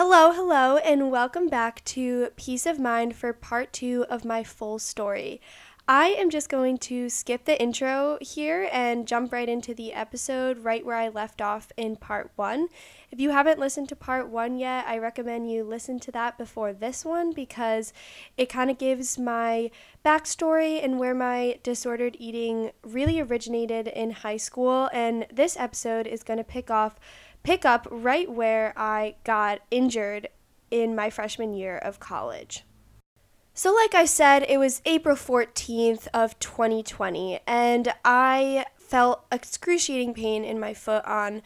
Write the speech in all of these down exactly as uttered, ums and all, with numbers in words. Hello, hello, and welcome back to Piece of Mind for part two of my full story. I am just going to skip the intro here and jump right into the episode right where I left off in part one. If you haven't listened to part one yet, I recommend you listen to that before this one because it kind of gives my backstory and where my disordered eating really originated in high school, and this episode is going to pick off pick up right where I got injured in my freshman year of college. So like I said, it was April fourteenth of twenty twenty, and I felt excruciating pain in my foot on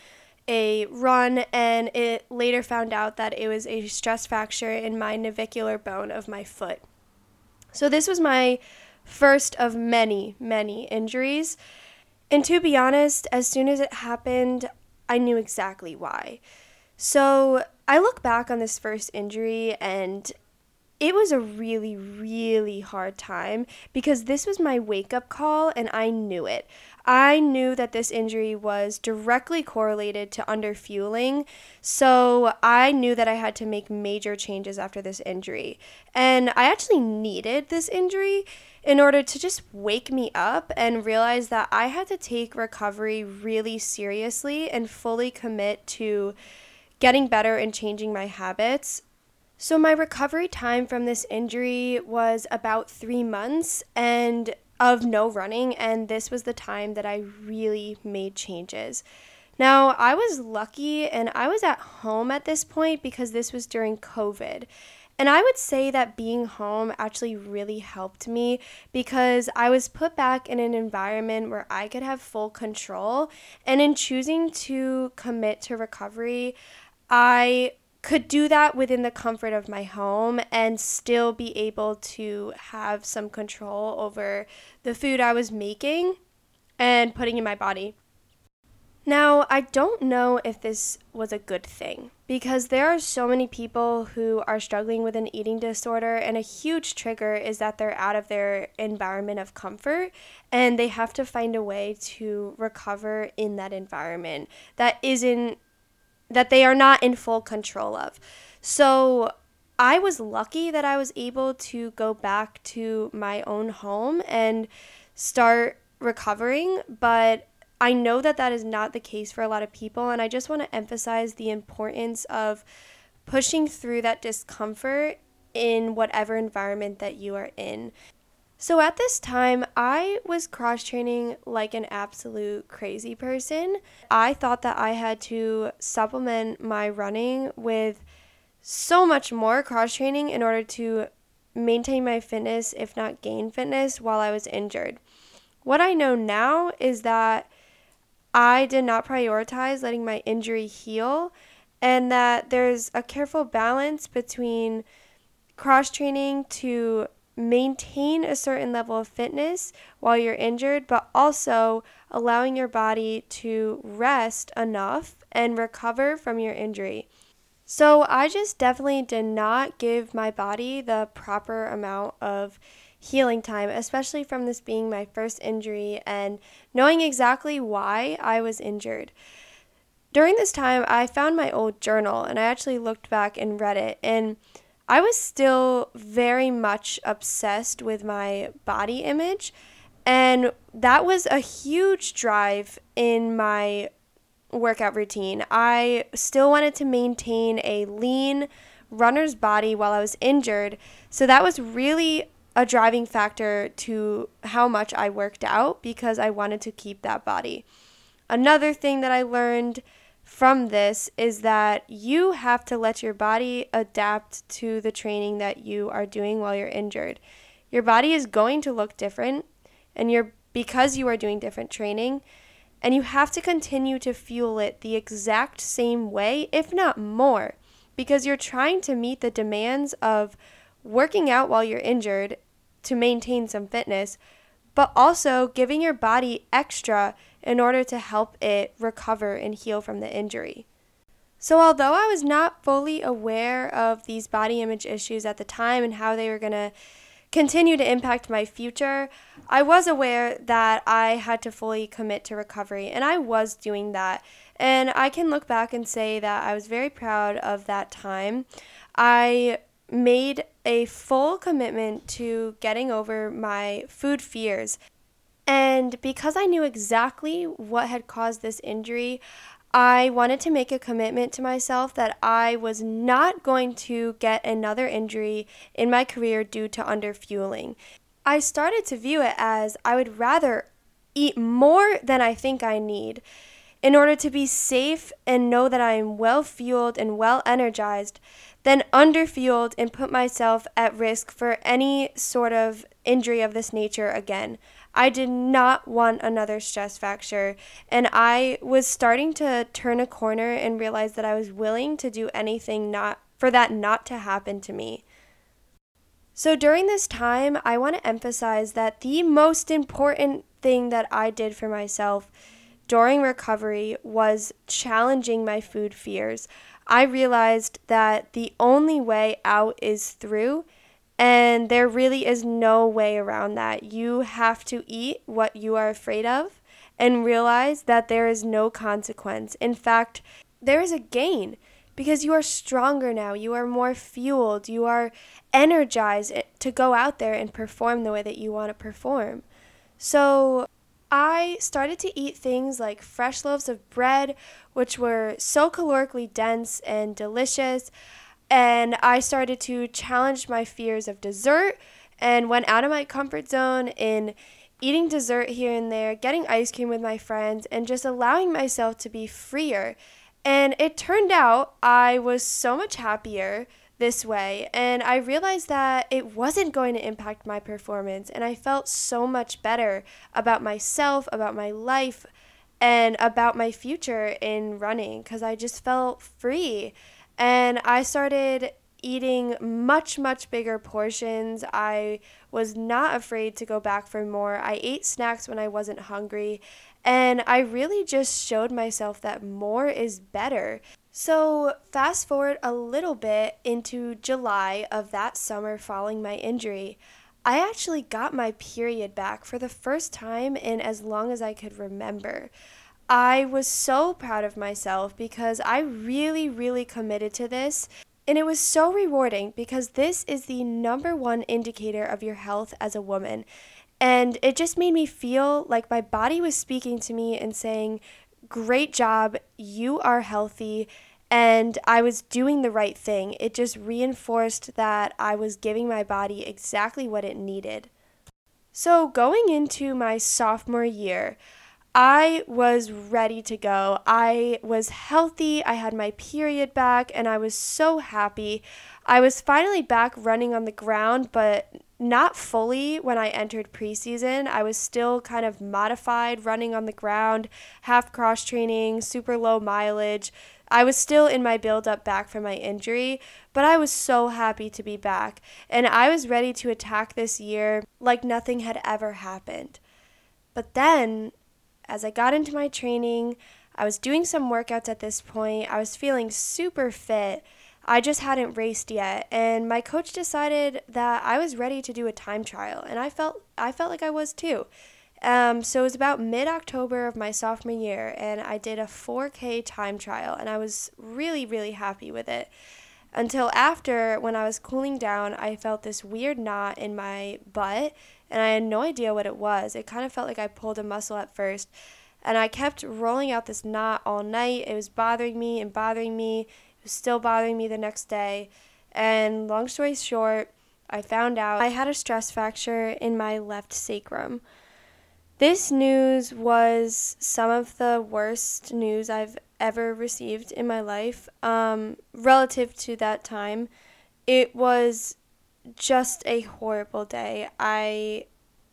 a run, and it later found out that it was a stress fracture in my navicular bone of my foot. So this was my first of many, many injuries, and to be honest, as soon as it happened, I knew exactly why. So I look back on this first injury, and it was a really, really hard time because this was my wake-up call, and I knew it. I knew that this injury was directly correlated to underfueling, so I knew that I had to make major changes after this injury. And I actually needed this injury in order to just wake me up and realize that I had to take recovery really seriously and fully commit to getting better and changing my habits. So my recovery time from this injury was about three months and of no running, and this was the time that I really made changes. Now, I was lucky, and I was at home at this point because this was during COVID. And I would say that being home actually really helped me because I was put back in an environment where I could have full control. And in choosing to commit to recovery, I could do that within the comfort of my home and still be able to have some control over the food I was making and putting in my body. Now, I don't know if this was a good thing because there are so many people who are struggling with an eating disorder, and a huge trigger is that they're out of their environment of comfort and they have to find a way to recover in that environment that isn't, that they are not in full control of. So I was lucky that I was able to go back to my own home and start recovering, but I know that that is not the case for a lot of people, and I just want to emphasize the importance of pushing through that discomfort in whatever environment that you are in. So at this time, I was cross-training like an absolute crazy person. I thought that I had to supplement my running with so much more cross-training in order to maintain my fitness, if not gain fitness, while I was injured. What I know now is that I did not prioritize letting my injury heal, and that there's a careful balance between cross-training to maintain a certain level of fitness while you're injured, but also allowing your body to rest enough and recover from your injury. So I just definitely did not give my body the proper amount of healing time, especially from this being my first injury and knowing exactly why I was injured. During this time, I found my old journal, and I actually looked back and read it, and I was still very much obsessed with my body image, and that was a huge drive in my workout routine. I still wanted to maintain a lean runner's body while I was injured, so that was really a driving factor to how much I worked out because I wanted to keep that body. Another thing that I learned from this is that you have to let your body adapt to the training that you are doing while you're injured. Your body is going to look different, and you're because you are doing different training, and you have to continue to fuel it the exact same way, if not more, because you're trying to meet the demands of working out while you're injured to maintain some fitness, but also giving your body extra in order to help it recover and heal from the injury. So although I was not fully aware of these body image issues at the time and how they were going to continue to impact my future, I was aware that I had to fully commit to recovery, and I was doing that. And I can look back and say that I was very proud of that time. I made a full commitment to getting over my food fears. And because I knew exactly what had caused this injury, I wanted to make a commitment to myself that I was not going to get another injury in my career due to underfueling. I started to view it as I would rather eat more than I think I need in order to be safe and know that I am well-fueled and well-energized than underfueled and put myself at risk for any sort of injury of this nature again. I did not want another stress fracture, and I was starting to turn a corner and realize that I was willing to do anything not for that not to happen to me. So during this time, I want to emphasize that the most important thing that I did for myself during recovery was challenging my food fears. I realized that the only way out is through. And there really is no way around that. You have to eat what you are afraid of and realize that there is no consequence. In fact, there is a gain because you are stronger now. You are more fueled. You are energized to go out there and perform the way that you want to perform. So I started to eat things like fresh loaves of bread, which were so calorically dense and delicious. And I started to challenge my fears of dessert and went out of my comfort zone in eating dessert here and there, getting ice cream with my friends, and just allowing myself to be freer. And it turned out I was so much happier this way. And I realized that it wasn't going to impact my performance. And I felt so much better about myself, about my life, and about my future in running because I just felt free. And I started eating much, much bigger portions. I was not afraid to go back for more. I ate snacks when I wasn't hungry. And I really just showed myself that more is better. So fast forward a little bit into July of that summer following my injury. I actually got my period back for the first time in as long as I could remember. I was so proud of myself because I really, really committed to this. And it was so rewarding because this is the number one indicator of your health as a woman. And it just made me feel like my body was speaking to me and saying, great job, you are healthy. And I was doing the right thing. It just reinforced that I was giving my body exactly what it needed. So going into my sophomore year, I was ready to go. I was healthy, I had my period back, and I was so happy. I was finally back running on the ground, but not fully when I entered preseason. I was still kind of modified, running on the ground, half cross training, super low mileage. I was still in my build-up back from my injury, but I was so happy to be back, and I was ready to attack this year like nothing had ever happened. But then, as I got into my training, I was doing some workouts at this point. I was feeling super fit. I just hadn't raced yet. And my coach decided that I was ready to do a time trial. And I felt I felt like I was too. Um, so it was about mid-October of my sophomore year. And I did a four K time trial. And I was really, really happy with it. Until after, when I was cooling down, I felt this weird knot in my butt, and I had no idea what it was. It kind of felt like I pulled a muscle at first, and I kept rolling out this knot all night. It was bothering me and bothering me. It was still bothering me the next day, and long story short, I found out I had a stress fracture in my left sacrum. This news was some of the worst news I've ever received in my life, um, relative to that time. It was just a horrible day. I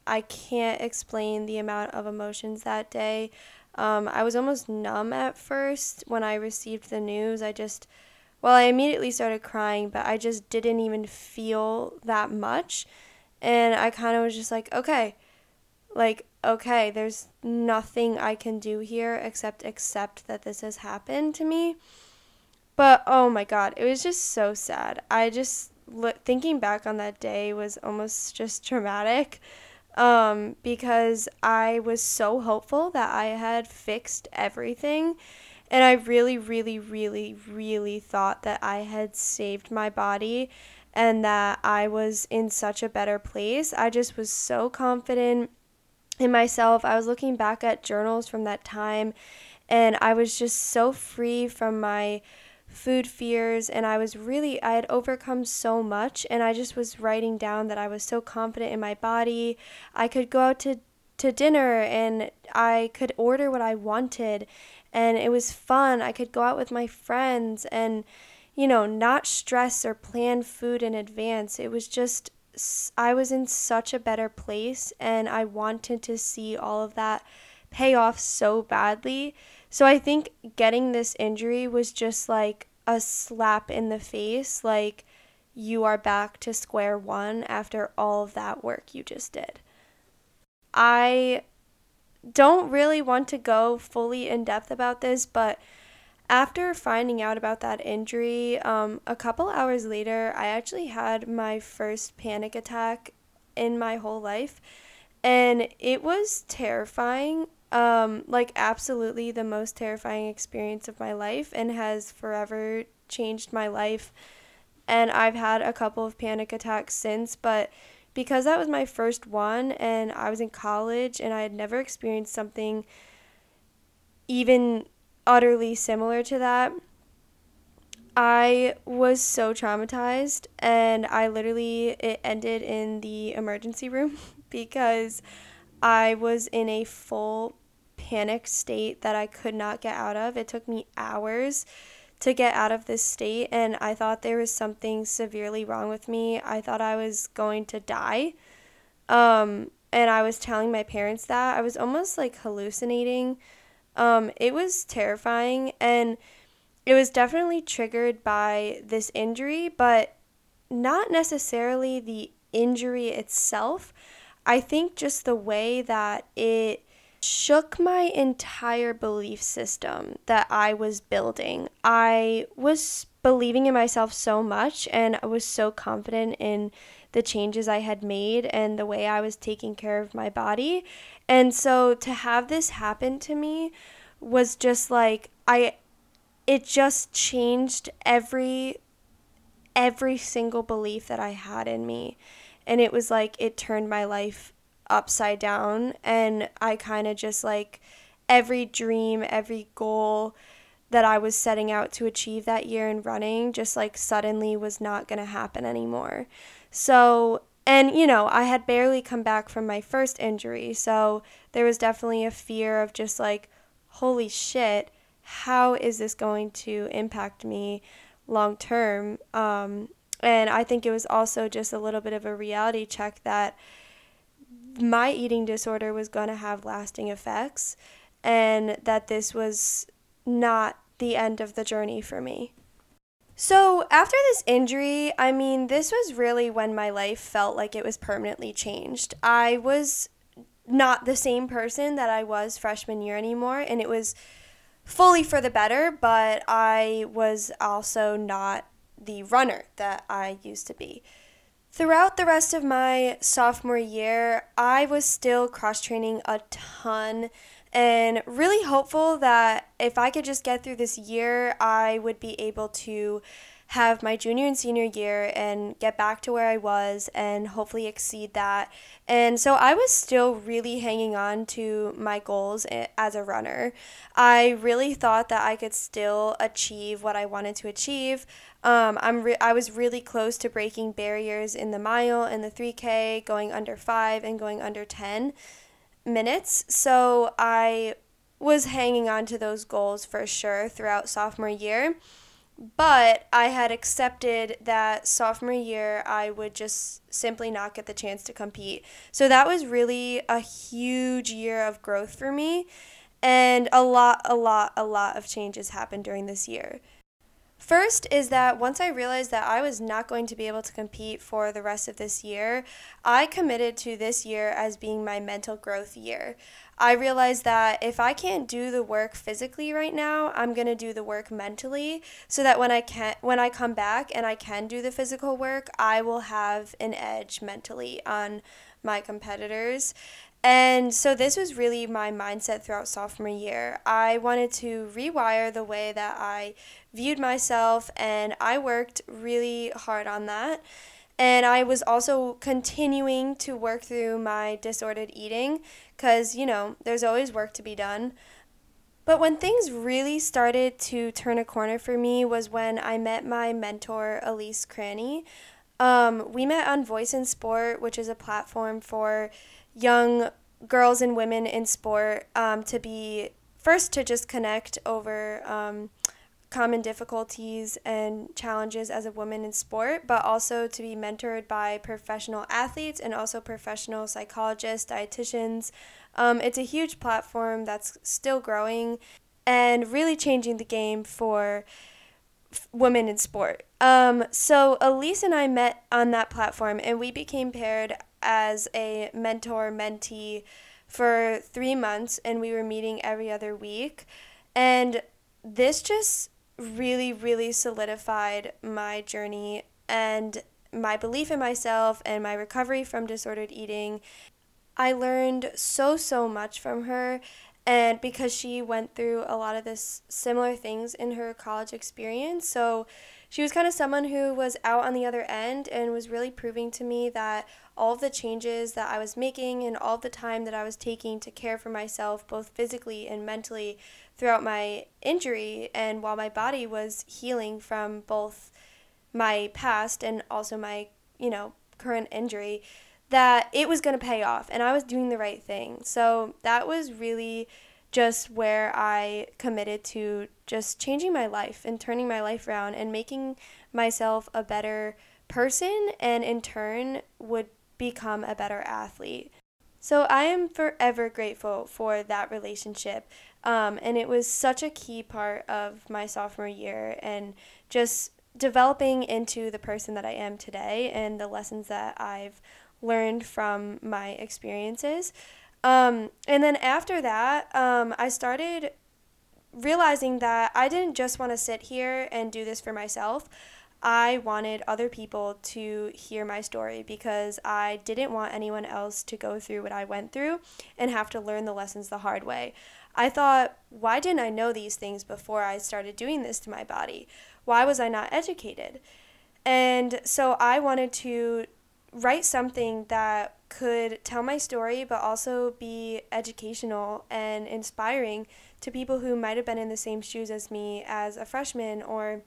I can't explain the amount of emotions that day. Um, I was almost numb at first when I received the news. I just, well, I immediately started crying, but I just didn't even feel that much. And I kind of was just like, okay, like, okay, there's nothing I can do here except accept that this has happened to me. But, oh my God, it was just so sad. I just lo- thinking back on that day was almost just traumatic, um, because I was so hopeful that I had fixed everything. And I really, really, really, really thought that I had saved my body and that I was in such a better place. I just was so confident in myself. I was looking back at journals from that time, and I was just so free from my food fears. And I was really, I had overcome so much. And I just was writing down that I was so confident in my body. I could go out to, to dinner, and I could order what I wanted. And it was fun. I could go out with my friends and, you know, not stress or plan food in advance. It was just, I was in such a better place, and I wanted to see all of that pay off so badly. So I think getting this injury was just like a slap in the face, like you are back to square one after all of that work you just did. I don't really want to go fully in depth about this, but after finding out about that injury, um, a couple hours later, I actually had my first panic attack in my whole life, and it was terrifying, um, like absolutely the most terrifying experience of my life, and has forever changed my life. And I've had a couple of panic attacks since, but because that was my first one, and I was in college, and I had never experienced something even utterly similar to that, I was so traumatized, and I literally, it ended in the emergency room because I was in a full panic state that I could not get out of. It took me hours to get out of this state, and I thought there was something severely wrong with me. I thought I was going to die, um, and I was telling my parents that. I was almost like hallucinating. Um, it was terrifying, and it was definitely triggered by this injury, but not necessarily the injury itself. I think just the way that it shook my entire belief system that I was building. I was believing in myself so much, and I was so confident in the changes I had made and the way I was taking care of my body. And so to have this happen to me was just like, I, it just changed every, every single belief that I had in me. And it was like, it turned my life upside down, and I kind of just like every dream, every goal that I was setting out to achieve that year in running just like suddenly was not going to happen anymore. So, and you know, I had barely come back from my first injury, so there was definitely a fear of just like, holy shit, how is this going to impact me long term? Um, and I think it was also just a little bit of a reality check that my eating disorder was going to have lasting effects, and that this was not the end of the journey for me. So after this injury, I mean, this was really when my life felt like it was permanently changed. I was not the same person that I was freshman year anymore, and it was fully for the better, but I was also not the runner that I used to be. Throughout the rest of my sophomore year, I was still cross-training a ton and really hopeful that if I could just get through this year, I would be able to have my junior and senior year and get back to where I was and hopefully exceed that. And so I was still really hanging on to my goals as a runner. I really thought that I could still achieve what I wanted to achieve. Um, I'm re- I was really close to breaking barriers in the mile and the three K, going under five and going under ten minutes. So I was hanging on to those goals for sure throughout sophomore year. But I had accepted that sophomore year I would just simply not get the chance to compete. So that was really a huge year of growth for me, and a lot, a lot, a lot of changes happened during this year. First is that once I realized that I was not going to be able to compete for the rest of this year, I committed to this year as being my mental growth year. I realized that if I can't do the work physically right now, I'm going to do the work mentally so that when I can, when I come back and I can do the physical work, I will have an edge mentally on my competitors. And so this was really my mindset throughout sophomore year. I wanted to rewire the way that I viewed myself, and I worked really hard on that. And I was also continuing to work through my disordered eating because, you know, there's always work to be done. But when things really started to turn a corner for me was when I met my mentor, Elise Cranny. Um, we met on Voice in Sport, which is a platform for young girls and women in sport um, to be first to just connect over um, common difficulties and challenges as a woman in sport, but also to be mentored by professional athletes and also professional psychologists, dietitians. Um, it's a huge platform that's still growing and really changing the game for women in sport. Um, so Elise and I met on that platform, and we became paired as a mentor-mentee for three months, and we were meeting every other week. And this just really, really solidified my journey and my belief in myself and my recovery from disordered eating. I learned so, so much from her, and because she went through a lot of this similar things in her college experience. So she was kind of someone who was out on the other end and was really proving to me that all of the changes that I was making and all the time that I was taking to care for myself, both physically and mentally, throughout my injury and while my body was healing from both my past and also my, you know, current injury, that it was going to pay off and I was doing the right thing. So that was really just where I committed to just changing my life and turning my life around and making myself a better person, and in turn would become a better athlete. So I am forever grateful for that relationship. Um, and it was such a key part of my sophomore year and just developing into the person that I am today and the lessons that I've learned from my experiences. Um, and then after that, um, I started realizing that I didn't just want to sit here and do this for myself. I wanted other people to hear my story because I didn't want anyone else to go through what I went through and have to learn the lessons the hard way. I thought, why didn't I know these things before I started doing this to my body? Why was I not educated? And so I wanted to write something that could tell my story but also be educational and inspiring to people who might have been in the same shoes as me as a freshman or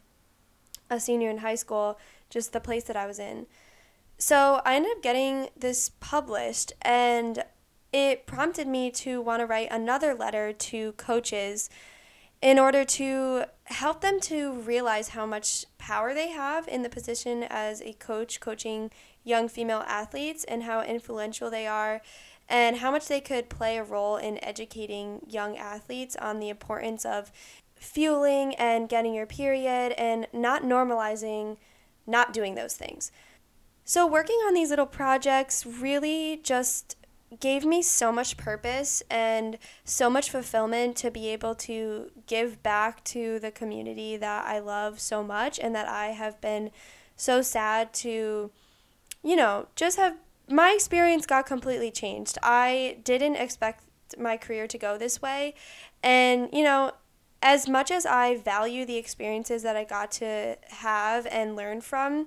a senior in high school, just the place that I was in. So I ended up getting this published, and it prompted me to want to write another letter to coaches in order to help them to realize how much power they have in the position as a coach coaching young female athletes and how influential they are and how much they could play a role in educating young athletes on the importance of fueling and getting your period and not normalizing not doing those things. So working on these little projects really just gave me so much purpose and so much fulfillment to be able to give back to the community that I love so much and that I have been so sad to, you know, just have. My experience got completely changed. I didn't expect my career to go this way. And, you know, as much as I value the experiences that I got to have and learn from,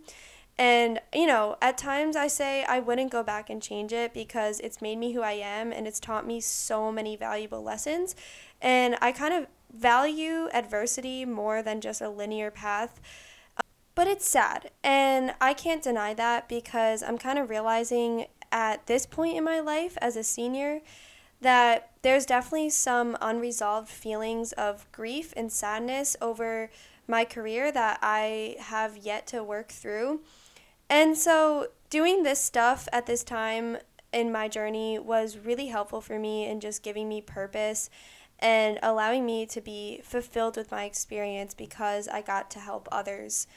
and, you know, at times I say I wouldn't go back and change it because it's made me who I am and it's taught me so many valuable lessons. And I kind of value adversity more than just a linear path. But it's sad, and I can't deny that because I'm kind of realizing at this point in my life as a senior that there's definitely some unresolved feelings of grief and sadness over my career that I have yet to work through. And so doing this stuff at this time in my journey was really helpful for me and just giving me purpose and allowing me to be fulfilled with my experience because I got to help others.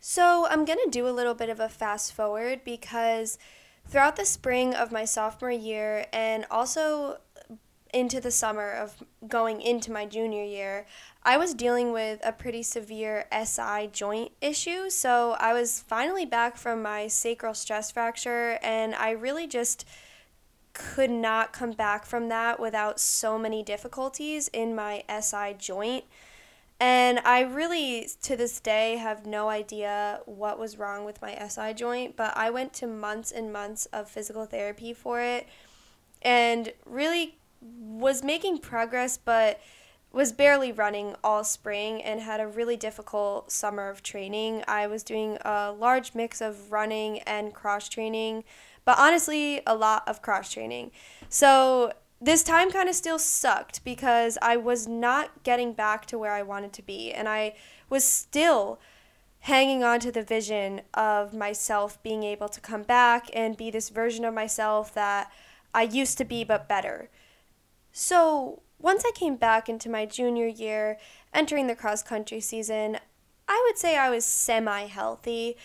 So I'm going to do a little bit of a fast forward, because throughout the spring of my sophomore year and also into the summer of going into my junior year, I was dealing with a pretty severe S I joint issue. So I was finally back from my sacral stress fracture, and I really just could not come back from that without so many difficulties in my S I joint. And I really, to this day, have no idea what was wrong with my S I joint, but I went to months and months of physical therapy for it and really was making progress, but was barely running all spring and had a really difficult summer of training. I was doing a large mix of running and cross training, but honestly, a lot of cross training. So this time kind of still sucked because I was not getting back to where I wanted to be, and I was still hanging on to the vision of myself being able to come back and be this version of myself that I used to be, but better. So once I came back into my junior year, entering the cross-country season, I would say I was semi-healthy.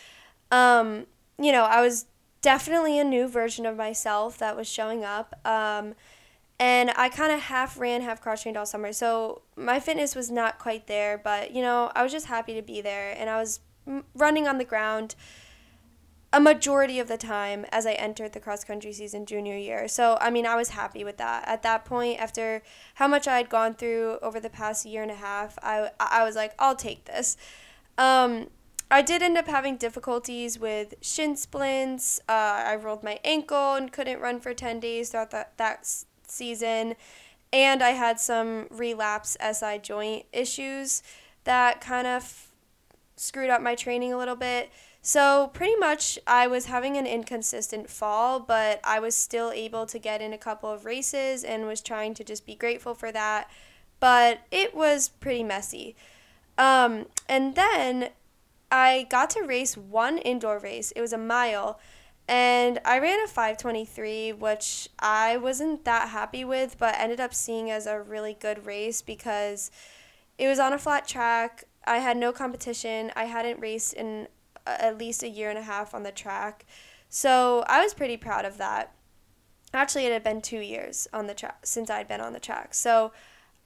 Um, you know, I was definitely a new version of myself that was showing up. Um, and I kind of half ran, half cross-trained all summer. So my fitness was not quite there, but, you know, I was just happy to be there. And I was running on the ground a majority of the time as I entered the cross-country season junior year. So, I mean, I was happy with that. At that point, after how much I had gone through over the past year and a half, I, I was like, I'll take this. Um, I did end up having difficulties with shin splints. Uh, I rolled my ankle and couldn't run for ten days throughout that, that season. And I had some relapse S I joint issues that kind of f- screwed up my training a little bit. So pretty much I was having an inconsistent fall, but I was still able to get in a couple of races and was trying to just be grateful for that. But it was pretty messy. Um, and then I got to race one indoor race. It was a mile, and I ran a five twenty-three, which I wasn't that happy with, but ended up seeing as a really good race because it was on a flat track. I had no competition. I hadn't raced in at least a year and a half on the track. So I was pretty proud of that. Actually, it had been two years on the track since I'd been on the track. So,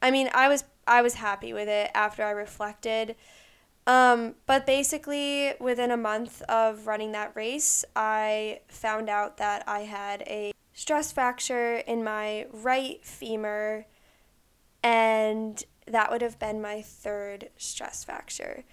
I mean, I was I was happy with it after I reflected. Um, but basically, within a month of running that race, I found out that I had a stress fracture in my right femur, and that would have been my third stress fracture.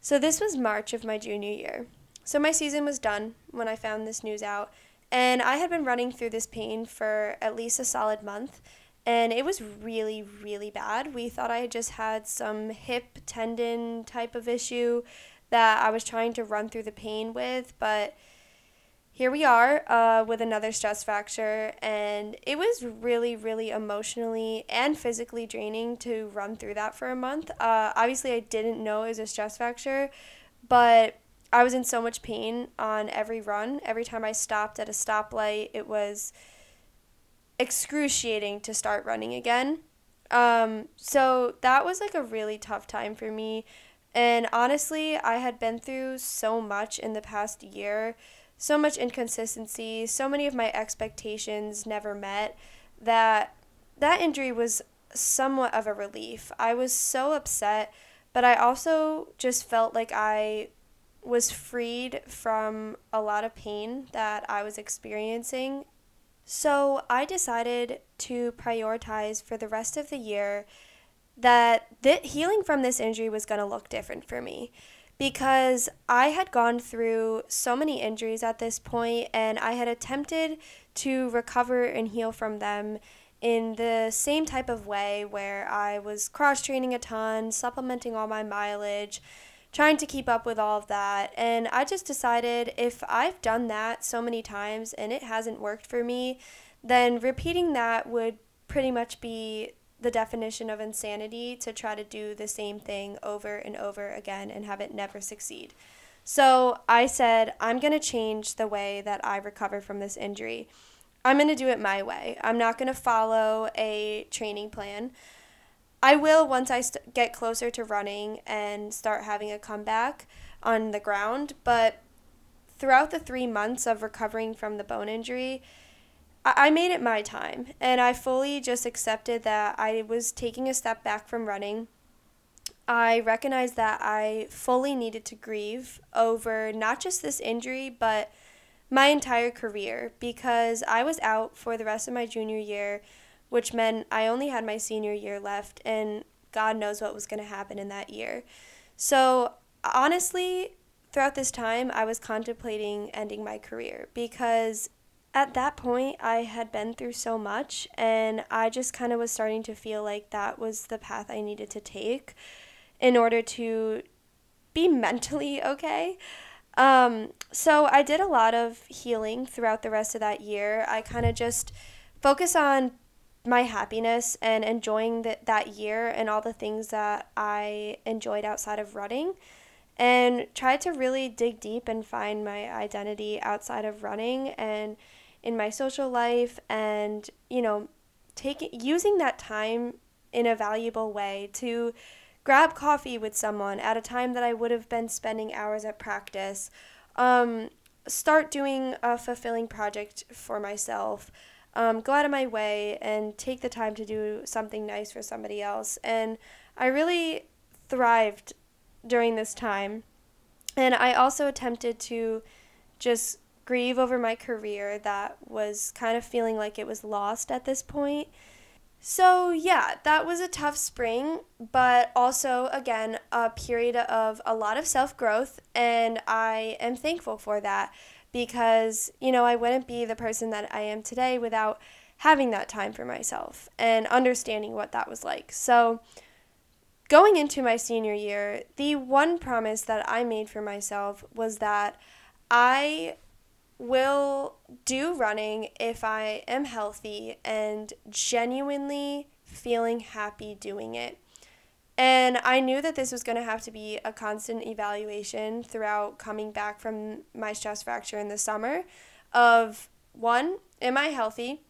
So this was March of my junior year. So my season was done when I found this news out, and I had been running through this pain for at least a solid month, and it was really, really bad. We thought I had just had some hip tendon type of issue that I was trying to run through the pain with, but here we are uh, with another stress fracture, and it was really, really emotionally and physically draining to run through that for a month. Uh, obviously, I didn't know it was a stress fracture, but I was in so much pain on every run. Every time I stopped at a stoplight, it was excruciating to start running again. Um, so that was like a really tough time for me, and honestly, I had been through so much in the past year. So much inconsistency, so many of my expectations never met, that that injury was somewhat of a relief. I was so upset, but I also just felt like I was freed from a lot of pain that I was experiencing. So I decided to prioritize for the rest of the year that th- healing from this injury was going to look different for me, because I had gone through so many injuries at this point, and I had attempted to recover and heal from them in the same type of way where I was cross-training a ton, supplementing all my mileage, trying to keep up with all of that. And I just decided if I've done that so many times and it hasn't worked for me, then repeating that would pretty much be the definition of insanity, to try to do the same thing over and over again and have it never succeed. So I said, I'm going to change the way that I recover from this injury. I'm going to do it my way. I'm not going to follow a training plan. I will once I st- get closer to running and start having a comeback on the ground. But throughout the three months of recovering from the bone injury, I, I made it my time. And I fully just accepted that I was taking a step back from running. I recognized that I fully needed to grieve over not just this injury, but my entire career, because I was out for the rest of my junior year, which meant I only had my senior year left, and God knows what was going to happen in that year. So honestly, throughout this time, I was contemplating ending my career, because at that point, I had been through so much, and I just kind of was starting to feel like that was the path I needed to take in order to be mentally okay. Um, so I did a lot of healing throughout the rest of that year. I kind of just focused on my happiness and enjoying the, that year and all the things that I enjoyed outside of running, and tried to really dig deep and find my identity outside of running and in my social life, and, you know, taking using that time in a valuable way to grab coffee with someone at a time that I would have been spending hours at practice, um, start doing a fulfilling project for myself, Um, go out of my way and take the time to do something nice for somebody else. And I really thrived during this time. And I also attempted to just grieve over my career that was kind of feeling like it was lost at this point. So yeah, that was a tough spring, but also, again, a period of a lot of self-growth, and I am thankful for that. Because, you know, I wouldn't be the person that I am today without having that time for myself and understanding what that was like. So going into my senior year, the one promise that I made for myself was that I will do running if I am healthy and genuinely feeling happy doing it. And I knew that this was going to have to be a constant evaluation throughout coming back from my stress fracture in the summer of, one, am I healthy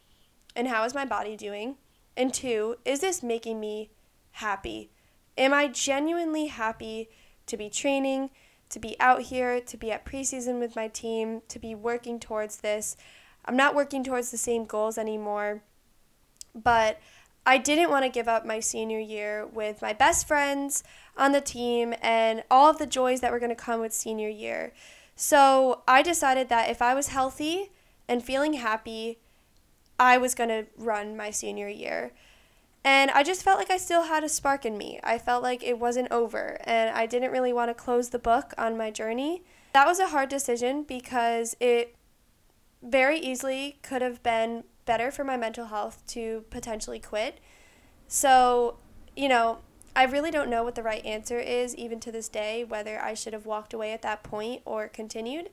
and how is my body doing? And two, is this making me happy? Am I genuinely happy to be training, to be out here, to be at preseason with my team, to be working towards this? I'm not working towards the same goals anymore, but I didn't want to give up my senior year with my best friends on the team and all of the joys that were going to come with senior year. So I decided that if I was healthy and feeling happy, I was going to run my senior year. And I just felt like I still had a spark in me. I felt like it wasn't over, and I didn't really want to close the book on my journey. That was a hard decision because it very easily could have been better for my mental health to potentially quit. So, you know, I really don't know what the right answer is, even to this day, whether I should have walked away at that point or continued.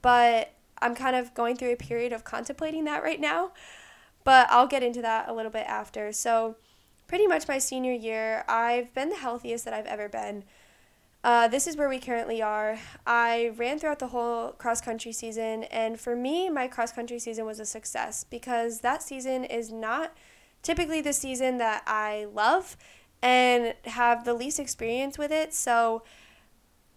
But I'm kind of going through a period of contemplating that right now. But I'll get into that a little bit after. So pretty much my senior year, I've been the healthiest that I've ever been. Uh, this is where we currently are. I ran throughout the whole cross-country season, and for me, my cross-country season was a success because that season is not typically the season that I love and have the least experience with it, so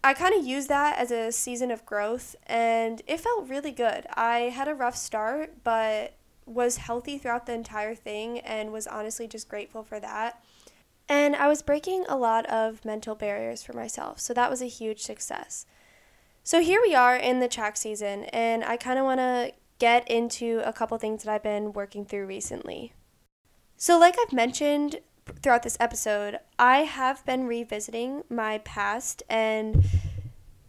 I kind of used that as a season of growth, and it felt really good. I had a rough start, but was healthy throughout the entire thing and was honestly just grateful for that. And I was breaking a lot of mental barriers for myself, so that was a huge success. So here we are in the track season, and I kind of want to get into a couple things that I've been working through recently. So like I've mentioned throughout this episode, I have been revisiting my past and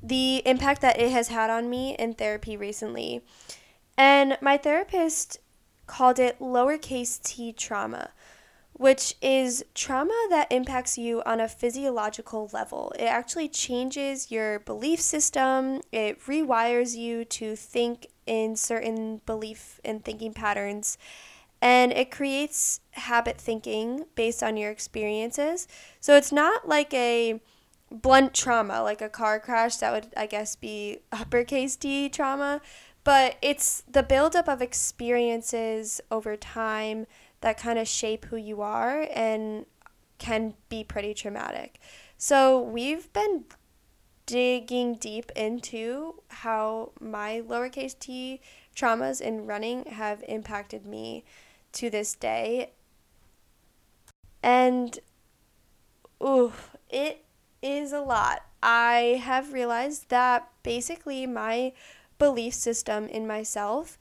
the impact that it has had on me in therapy recently. And my therapist called it lowercase t trauma, which is trauma that impacts you on a physiological level. It actually changes your belief system. It rewires you to think in certain belief and thinking patterns. And it creates habit thinking based on your experiences. So it's not like a blunt trauma, like a car crash. That would, I guess, be uppercase D trauma. But it's the buildup of experiences over time that kind of shape who you are and can be pretty traumatic. So we've been digging deep into how my lowercase t traumas in running have impacted me to this day. And, ooh, it is a lot. I have realized that basically my belief system in myself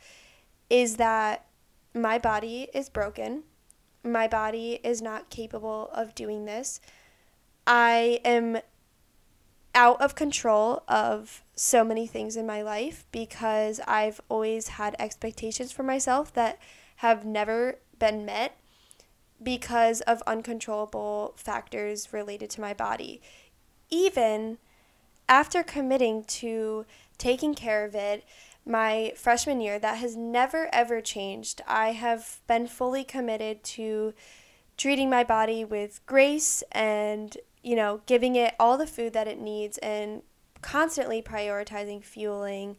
is that my body is broken. My body is not capable of doing this. I am out of control of so many things in my life because I've always had expectations for myself that have never been met because of uncontrollable factors related to my body. Even after committing to taking care of it my freshman year, that has never ever changed. I have been fully committed to treating my body with grace and, you know, giving it all the food that it needs and constantly prioritizing fueling.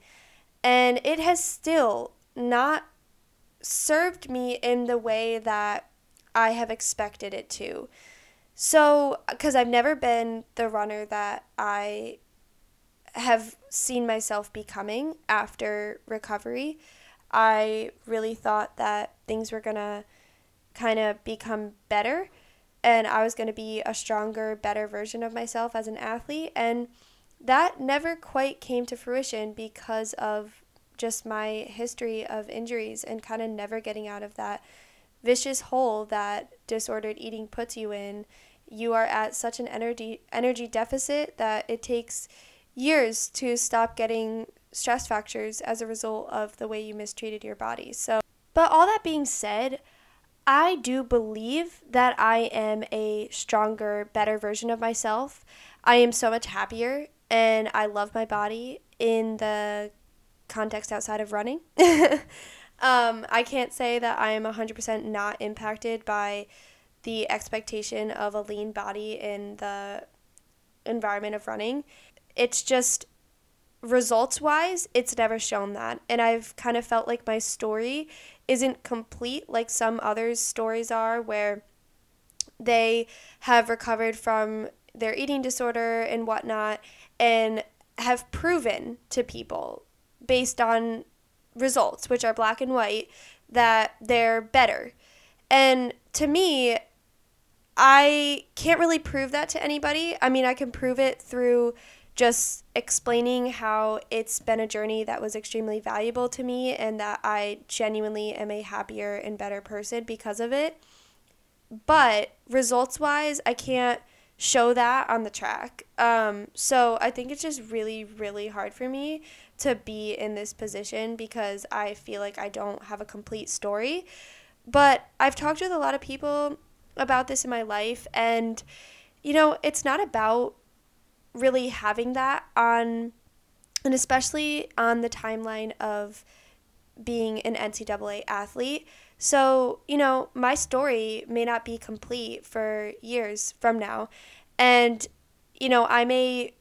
And it has still not served me in the way that I have expected it to. So, because I've never been the runner that I have seen myself becoming after recovery, I really thought that things were going to kind of become better. And I was going to be a stronger, better version of myself as an athlete. And that never quite came to fruition because of just my history of injuries and kind of never getting out of that vicious hole that disordered eating puts you in. You are at such an energy energy deficit that it takes years to stop getting stress fractures as a result of the way you mistreated your body. So, but all that being said, I do believe that I am a stronger, better version of myself. I am so much happier and I love my body in the context outside of running. um, I can't say that I am one hundred percent not impacted by the expectation of a lean body in the environment of running. It's just results-wise, it's never shown that. And I've kind of felt like my story isn't complete like some others' stories are, where they have recovered from their eating disorder and whatnot and have proven to people based on results, which are black and white, that they're better. And to me, I can't really prove that to anybody. I mean, I can prove it through just explaining how it's been a journey that was extremely valuable to me and that I genuinely am a happier and better person because of it. But results-wise, I can't show that on the track. Um, so I think it's just really, really hard for me to be in this position because I feel like I don't have a complete story. But I've talked with a lot of people about this in my life, and, you know, it's not about really having that on, and especially on the timeline of being an N C double A athlete. So, you know, my story may not be complete for years from now. And, you know, I may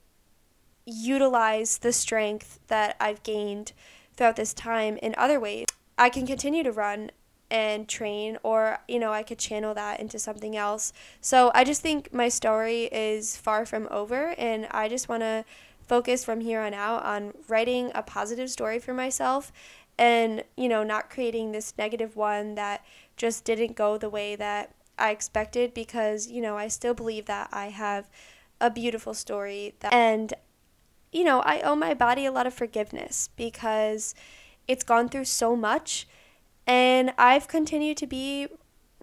utilize the strength that I've gained throughout this time in other ways. I can continue to run and train, or, you know, I could channel that into something else. So I just think my story is far from over, and I just want to focus from here on out on writing a positive story for myself and, you know, not creating this negative one that just didn't go the way that I expected, because, you know, I still believe that I have a beautiful story that, and, you know, I owe my body a lot of forgiveness because it's gone through so much. And I've continued to be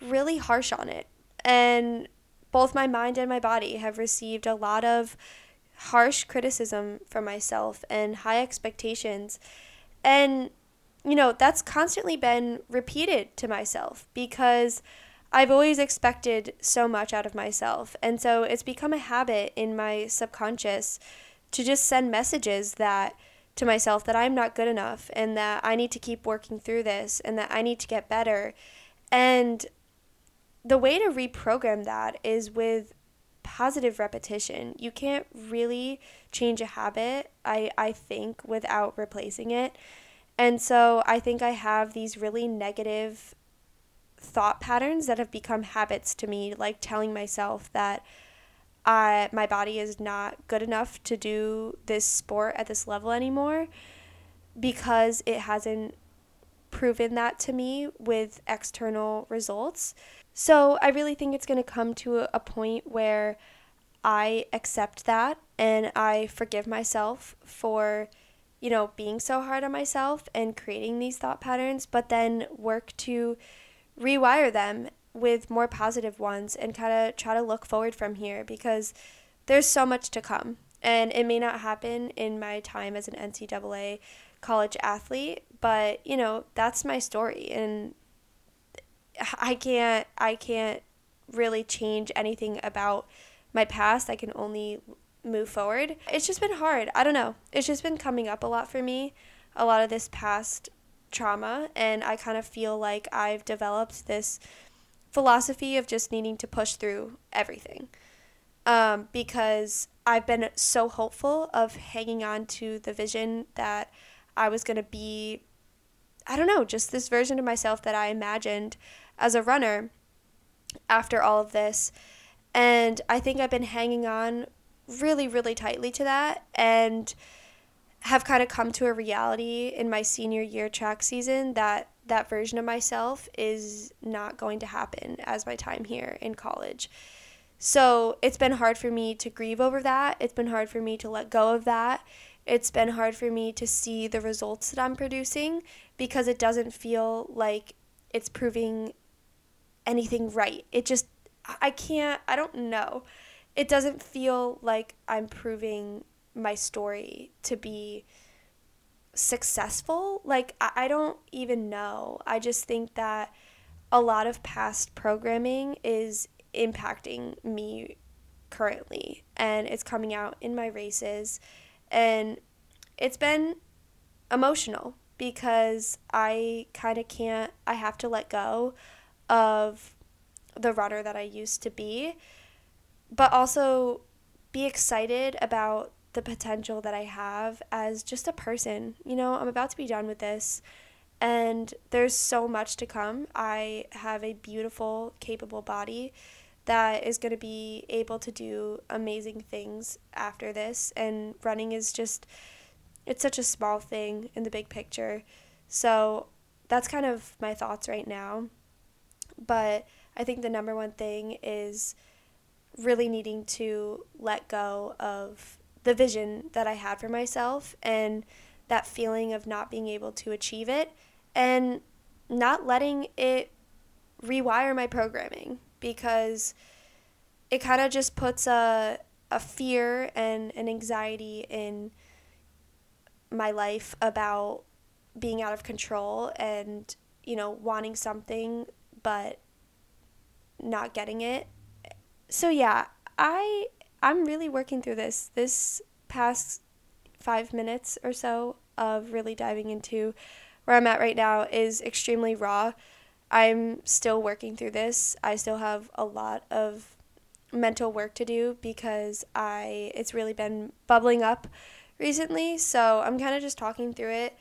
really harsh on it. And both my mind and my body have received a lot of harsh criticism from myself and high expectations. And, you know, that's constantly been repeated to myself because I've always expected so much out of myself. And so it's become a habit in my subconscious to just send messages that to myself that I'm not good enough and that I need to keep working through this and that I need to get better. And the way to reprogram that is with positive repetition. You can't really change a habit, I, I think, without replacing it. And so I think I have these really negative thought patterns that have become habits to me, like telling myself that I, my body is not good enough to do this sport at this level anymore because it hasn't proven that to me with external results. So I really think it's going to come to a point where I accept that and I forgive myself for, you know, being so hard on myself and creating these thought patterns, but then work to rewire them with more positive ones and kind of try to look forward from here, because there's so much to come. And it may not happen in my time as an N C double A college athlete, but, you know, that's my story, and I can't, I can't really change anything about my past. I can only move forward. It's just been hard. I don't know. It's just been coming up a lot for me, a lot of this past trauma, and I kind of feel like I've developed this philosophy of just needing to push through everything, um, because I've been so hopeful of hanging on to the vision that I was going to be, I don't know, just this version of myself that I imagined as a runner after all of this. And I think I've been hanging on really, really tightly to that, and have kind of come to a reality in my senior year track season that that version of myself is not going to happen as my time here in college. So it's been hard for me to grieve over that. It's been hard for me to let go of that. It's been hard for me to see the results that I'm producing, because it doesn't feel like it's proving anything right. It just, I can't, I don't know. It doesn't feel like I'm proving my story to be successful. Like, I don't even know. I just think that a lot of past programming is impacting me currently, and it's coming out in my races, and it's been emotional because I kind of can't, I have to let go of the runner that I used to be, but also be excited about the potential that I have as just a person. You know, I'm about to be done with this, and there's so much to come. I have a beautiful, capable body that is going to be able to do amazing things after this, and running is just, it's such a small thing in the big picture. So that's kind of my thoughts right now, but I think the number one thing is really needing to let go of the vision that I had for myself and that feeling of not being able to achieve it, and not letting it rewire my programming, because it kind of just puts a a fear and an anxiety in my life about being out of control and, you know, wanting something but not getting it. So yeah, I I'm really working through this, this past five minutes or so of really diving into where I'm at right now is extremely raw. I'm still working through this. I still have a lot of mental work to do because I, it's really been bubbling up recently. So I'm kind of just talking through it,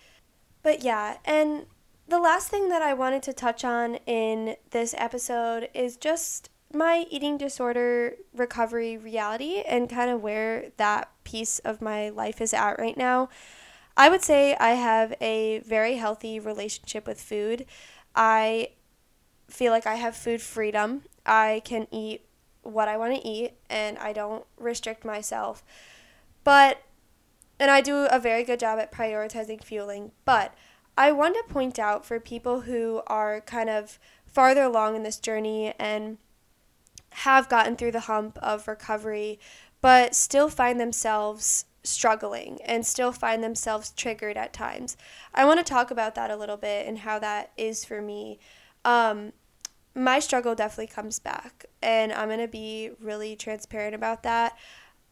but yeah. And the last thing that I wanted to touch on in this episode is just my eating disorder recovery reality and kind of where that piece of my life is at right now. I would say I have a very healthy relationship with food. I feel like I have food freedom. I can eat what I want to eat, and I don't restrict myself. But, and I do a very good job at prioritizing fueling, but I want to point out for people who are kind of farther along in this journey and have gotten through the hump of recovery, but still find themselves struggling and still find themselves triggered at times. I want to talk about that a little bit and how that is for me. Um, my struggle definitely comes back, and I'm going to be really transparent about that.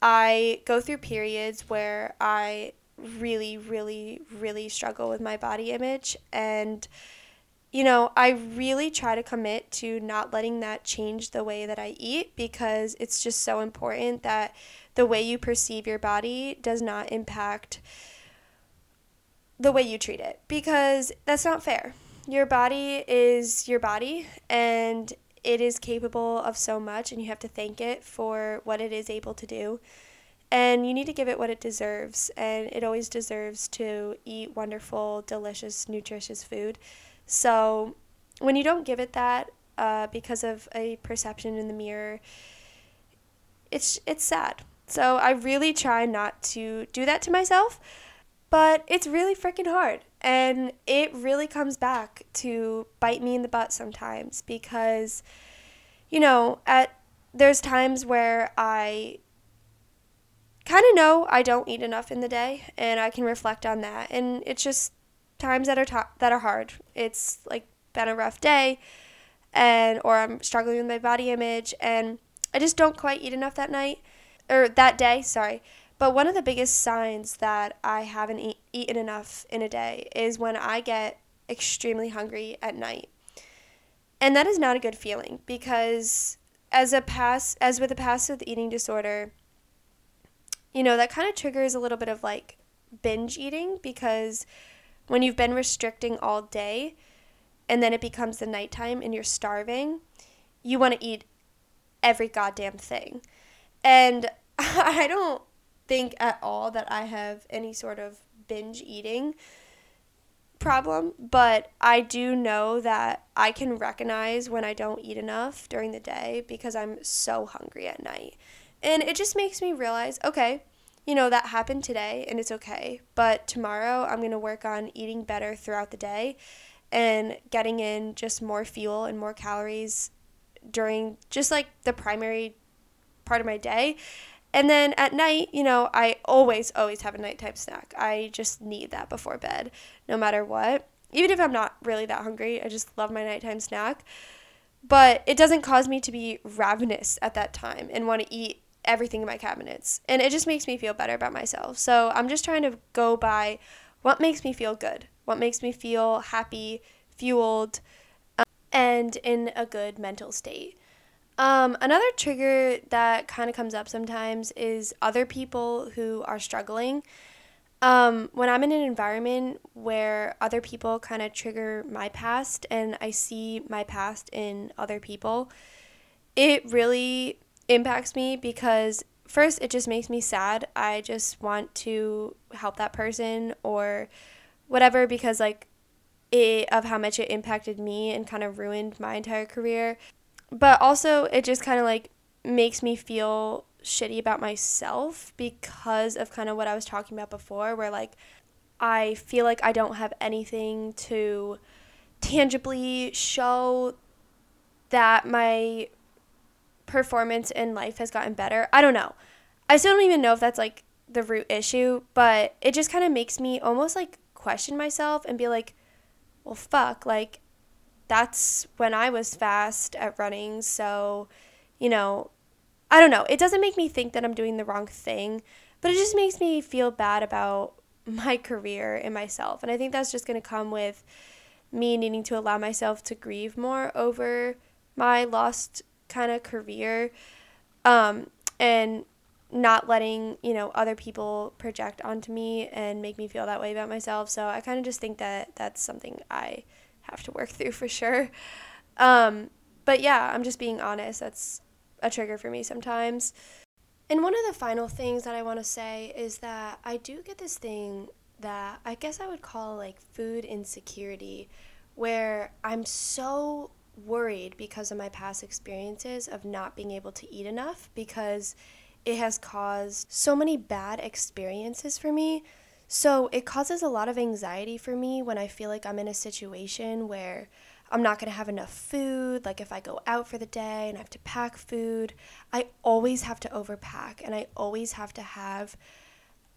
I go through periods where I really, really, really struggle with my body image, and you know, I really try to commit to not letting that change the way that I eat, because it's just so important that the way you perceive your body does not impact the way you treat it, because that's not fair. your body is your body, and it is capable of so much, and you have to thank it for what it is able to do. And you need to give it what it deserves, and it always deserves to eat wonderful, delicious, nutritious food. So when you don't give it that uh, because of a perception in the mirror, it's it's sad. So I really try not to do that to myself, but it's really freaking hard. And it really comes back to bite me in the butt sometimes because, you know, at there's times where I kind of know I don't eat enough in the day, and I can reflect on that. And it's just times that are to- that are hard. It's like been a rough day, and or I'm struggling with my body image, and I just don't quite eat enough that night or that day, sorry. But one of the biggest signs that I haven't e- eaten enough in a day is when I get extremely hungry at night. And that is not a good feeling because as a pass as with a passive eating disorder, you know, that kind of triggers a little bit of like binge eating, because when you've been restricting all day and then it becomes the nighttime and you're starving, you want to eat every goddamn thing. And I don't think at all that I have any sort of binge eating problem, but I do know that I can recognize when I don't eat enough during the day because I'm so hungry at night. And it just makes me realize, okay, you know, that happened today and it's okay, but tomorrow I'm going to work on eating better throughout the day and getting in just more fuel and more calories during just like the primary part of my day. And then at night, you know, I always, always have a nighttime snack. I just need that before bed, no matter what. Even if I'm not really that hungry, I just love my nighttime snack. But it doesn't cause me to be ravenous at that time and want to eat everything in my cabinets. And it just makes me feel better about myself. So I'm just trying to go by what makes me feel good, what makes me feel happy, fueled, um, and in a good mental state. Um, another trigger that kind of comes up sometimes is other people who are struggling. Um, when I'm in an environment where other people kind of trigger my past and I see my past in other people, it really impacts me because first it just makes me sad. I just want to help that person or whatever because like it, of how much it impacted me and kind of ruined my entire career. But also, it just kind of, like, makes me feel shitty about myself because of kind of what I was talking about before, where, like, I feel like I don't have anything to tangibly show that my performance in life has gotten better. I don't know. I still don't even know if that's, like, the root issue, but it just kind of makes me almost, like, question myself and be like, well, fuck, like, that's when I was fast at running. So, you know, I don't know. It doesn't make me think that I'm doing the wrong thing, but it just makes me feel bad about my career and myself. And I think that's just going to come with me needing to allow myself to grieve more over my lost kind of career, um, and not letting, you know, other people project onto me and make me feel that way about myself. So I kind of just think that that's something I have to work through for sure. Um, but yeah, I'm just being honest. That's a trigger for me sometimes. And one of the final things that I want to say is that I do get this thing that I guess I would call like food insecurity, where I'm so worried because of my past experiences of not being able to eat enough because it has caused so many bad experiences for me. So it causes a lot of anxiety for me when I feel like I'm in a situation where I'm not going to have enough food. Like if I go out for the day and I have to pack food, I always have to overpack and I always have to have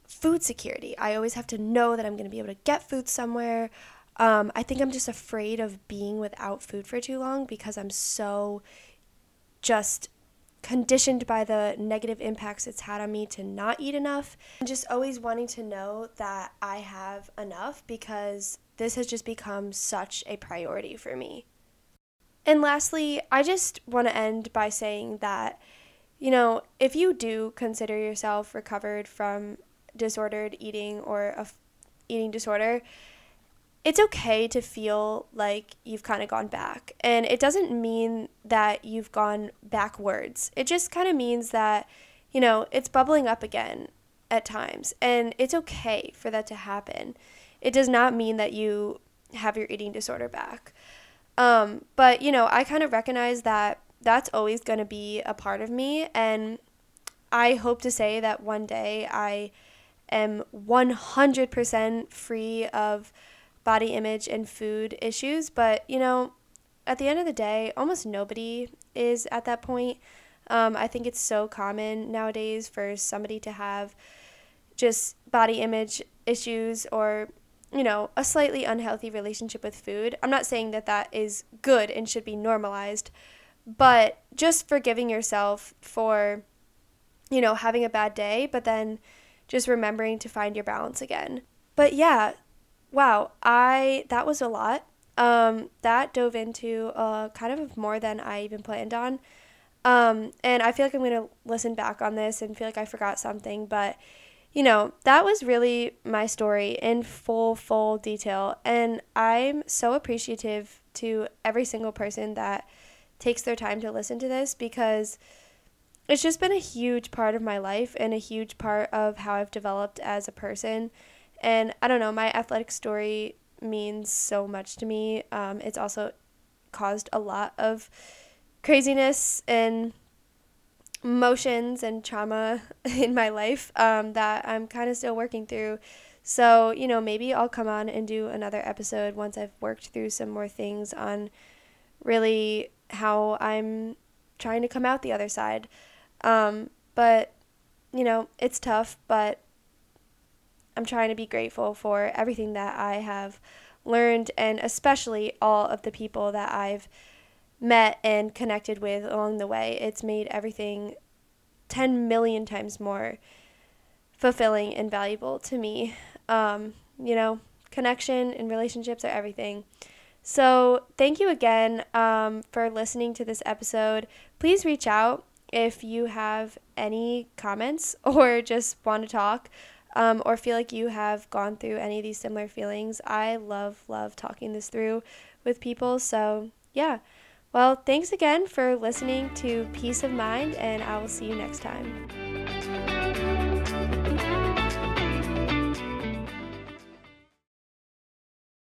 food security. I always have to know that I'm going to be able to get food somewhere. Um, I think I'm just afraid of being without food for too long because I'm so just conditioned by the negative impacts it's had on me to not eat enough. And just always wanting to know that I have enough because this has just become such a priority for me. And lastly, I just want to end by saying that, you know, if you do consider yourself recovered from disordered eating or a f- eating disorder, it's okay to feel like you've kind of gone back. And it doesn't mean that you've gone backwards. It just kind of means that, you know, it's bubbling up again at times. And it's okay for that to happen. It does not mean that you have your eating disorder back. Um, but, you know, I kind of recognize that that's always going to be a part of me. And I hope to say that one day I am one hundred percent free of body image and food issues, but, you know, at the end of the day, almost nobody is at that point. Um, I think it's so common nowadays for somebody to have just body image issues or, you know, a slightly unhealthy relationship with food. I'm not saying that that is good and should be normalized, but just forgiving yourself for, you know, having a bad day, but then just remembering to find your balance again. But yeah, wow, I that was a lot. Um, that dove into uh, kind of more than I even planned on. Um, and I feel like I'm going to listen back on this and feel like I forgot something. But, you know, that was really my story in full, full detail. And I'm so appreciative to every single person that takes their time to listen to this, because it's just been a huge part of my life and a huge part of how I've developed as a person. And I don't know, my athletic story means so much to me. Um, it's also caused a lot of craziness and emotions and trauma in my life um, that I'm kind of still working through. So, you know, maybe I'll come on and do another episode once I've worked through some more things on really how I'm trying to come out the other side. Um, but, you know, it's tough, but I'm trying to be grateful for everything that I have learned, and especially all of the people that I've met and connected with along the way. It's made everything ten million times more fulfilling and valuable to me. Um, you know, connection and relationships are everything. So thank you again um, for listening to this episode. Please reach out if you have any comments or just want to talk. Um, or feel like you have gone through any of these similar feelings. I love, love talking this through with people. So, yeah. Well, thanks again for listening to Piece of Mind, and I will see you next time.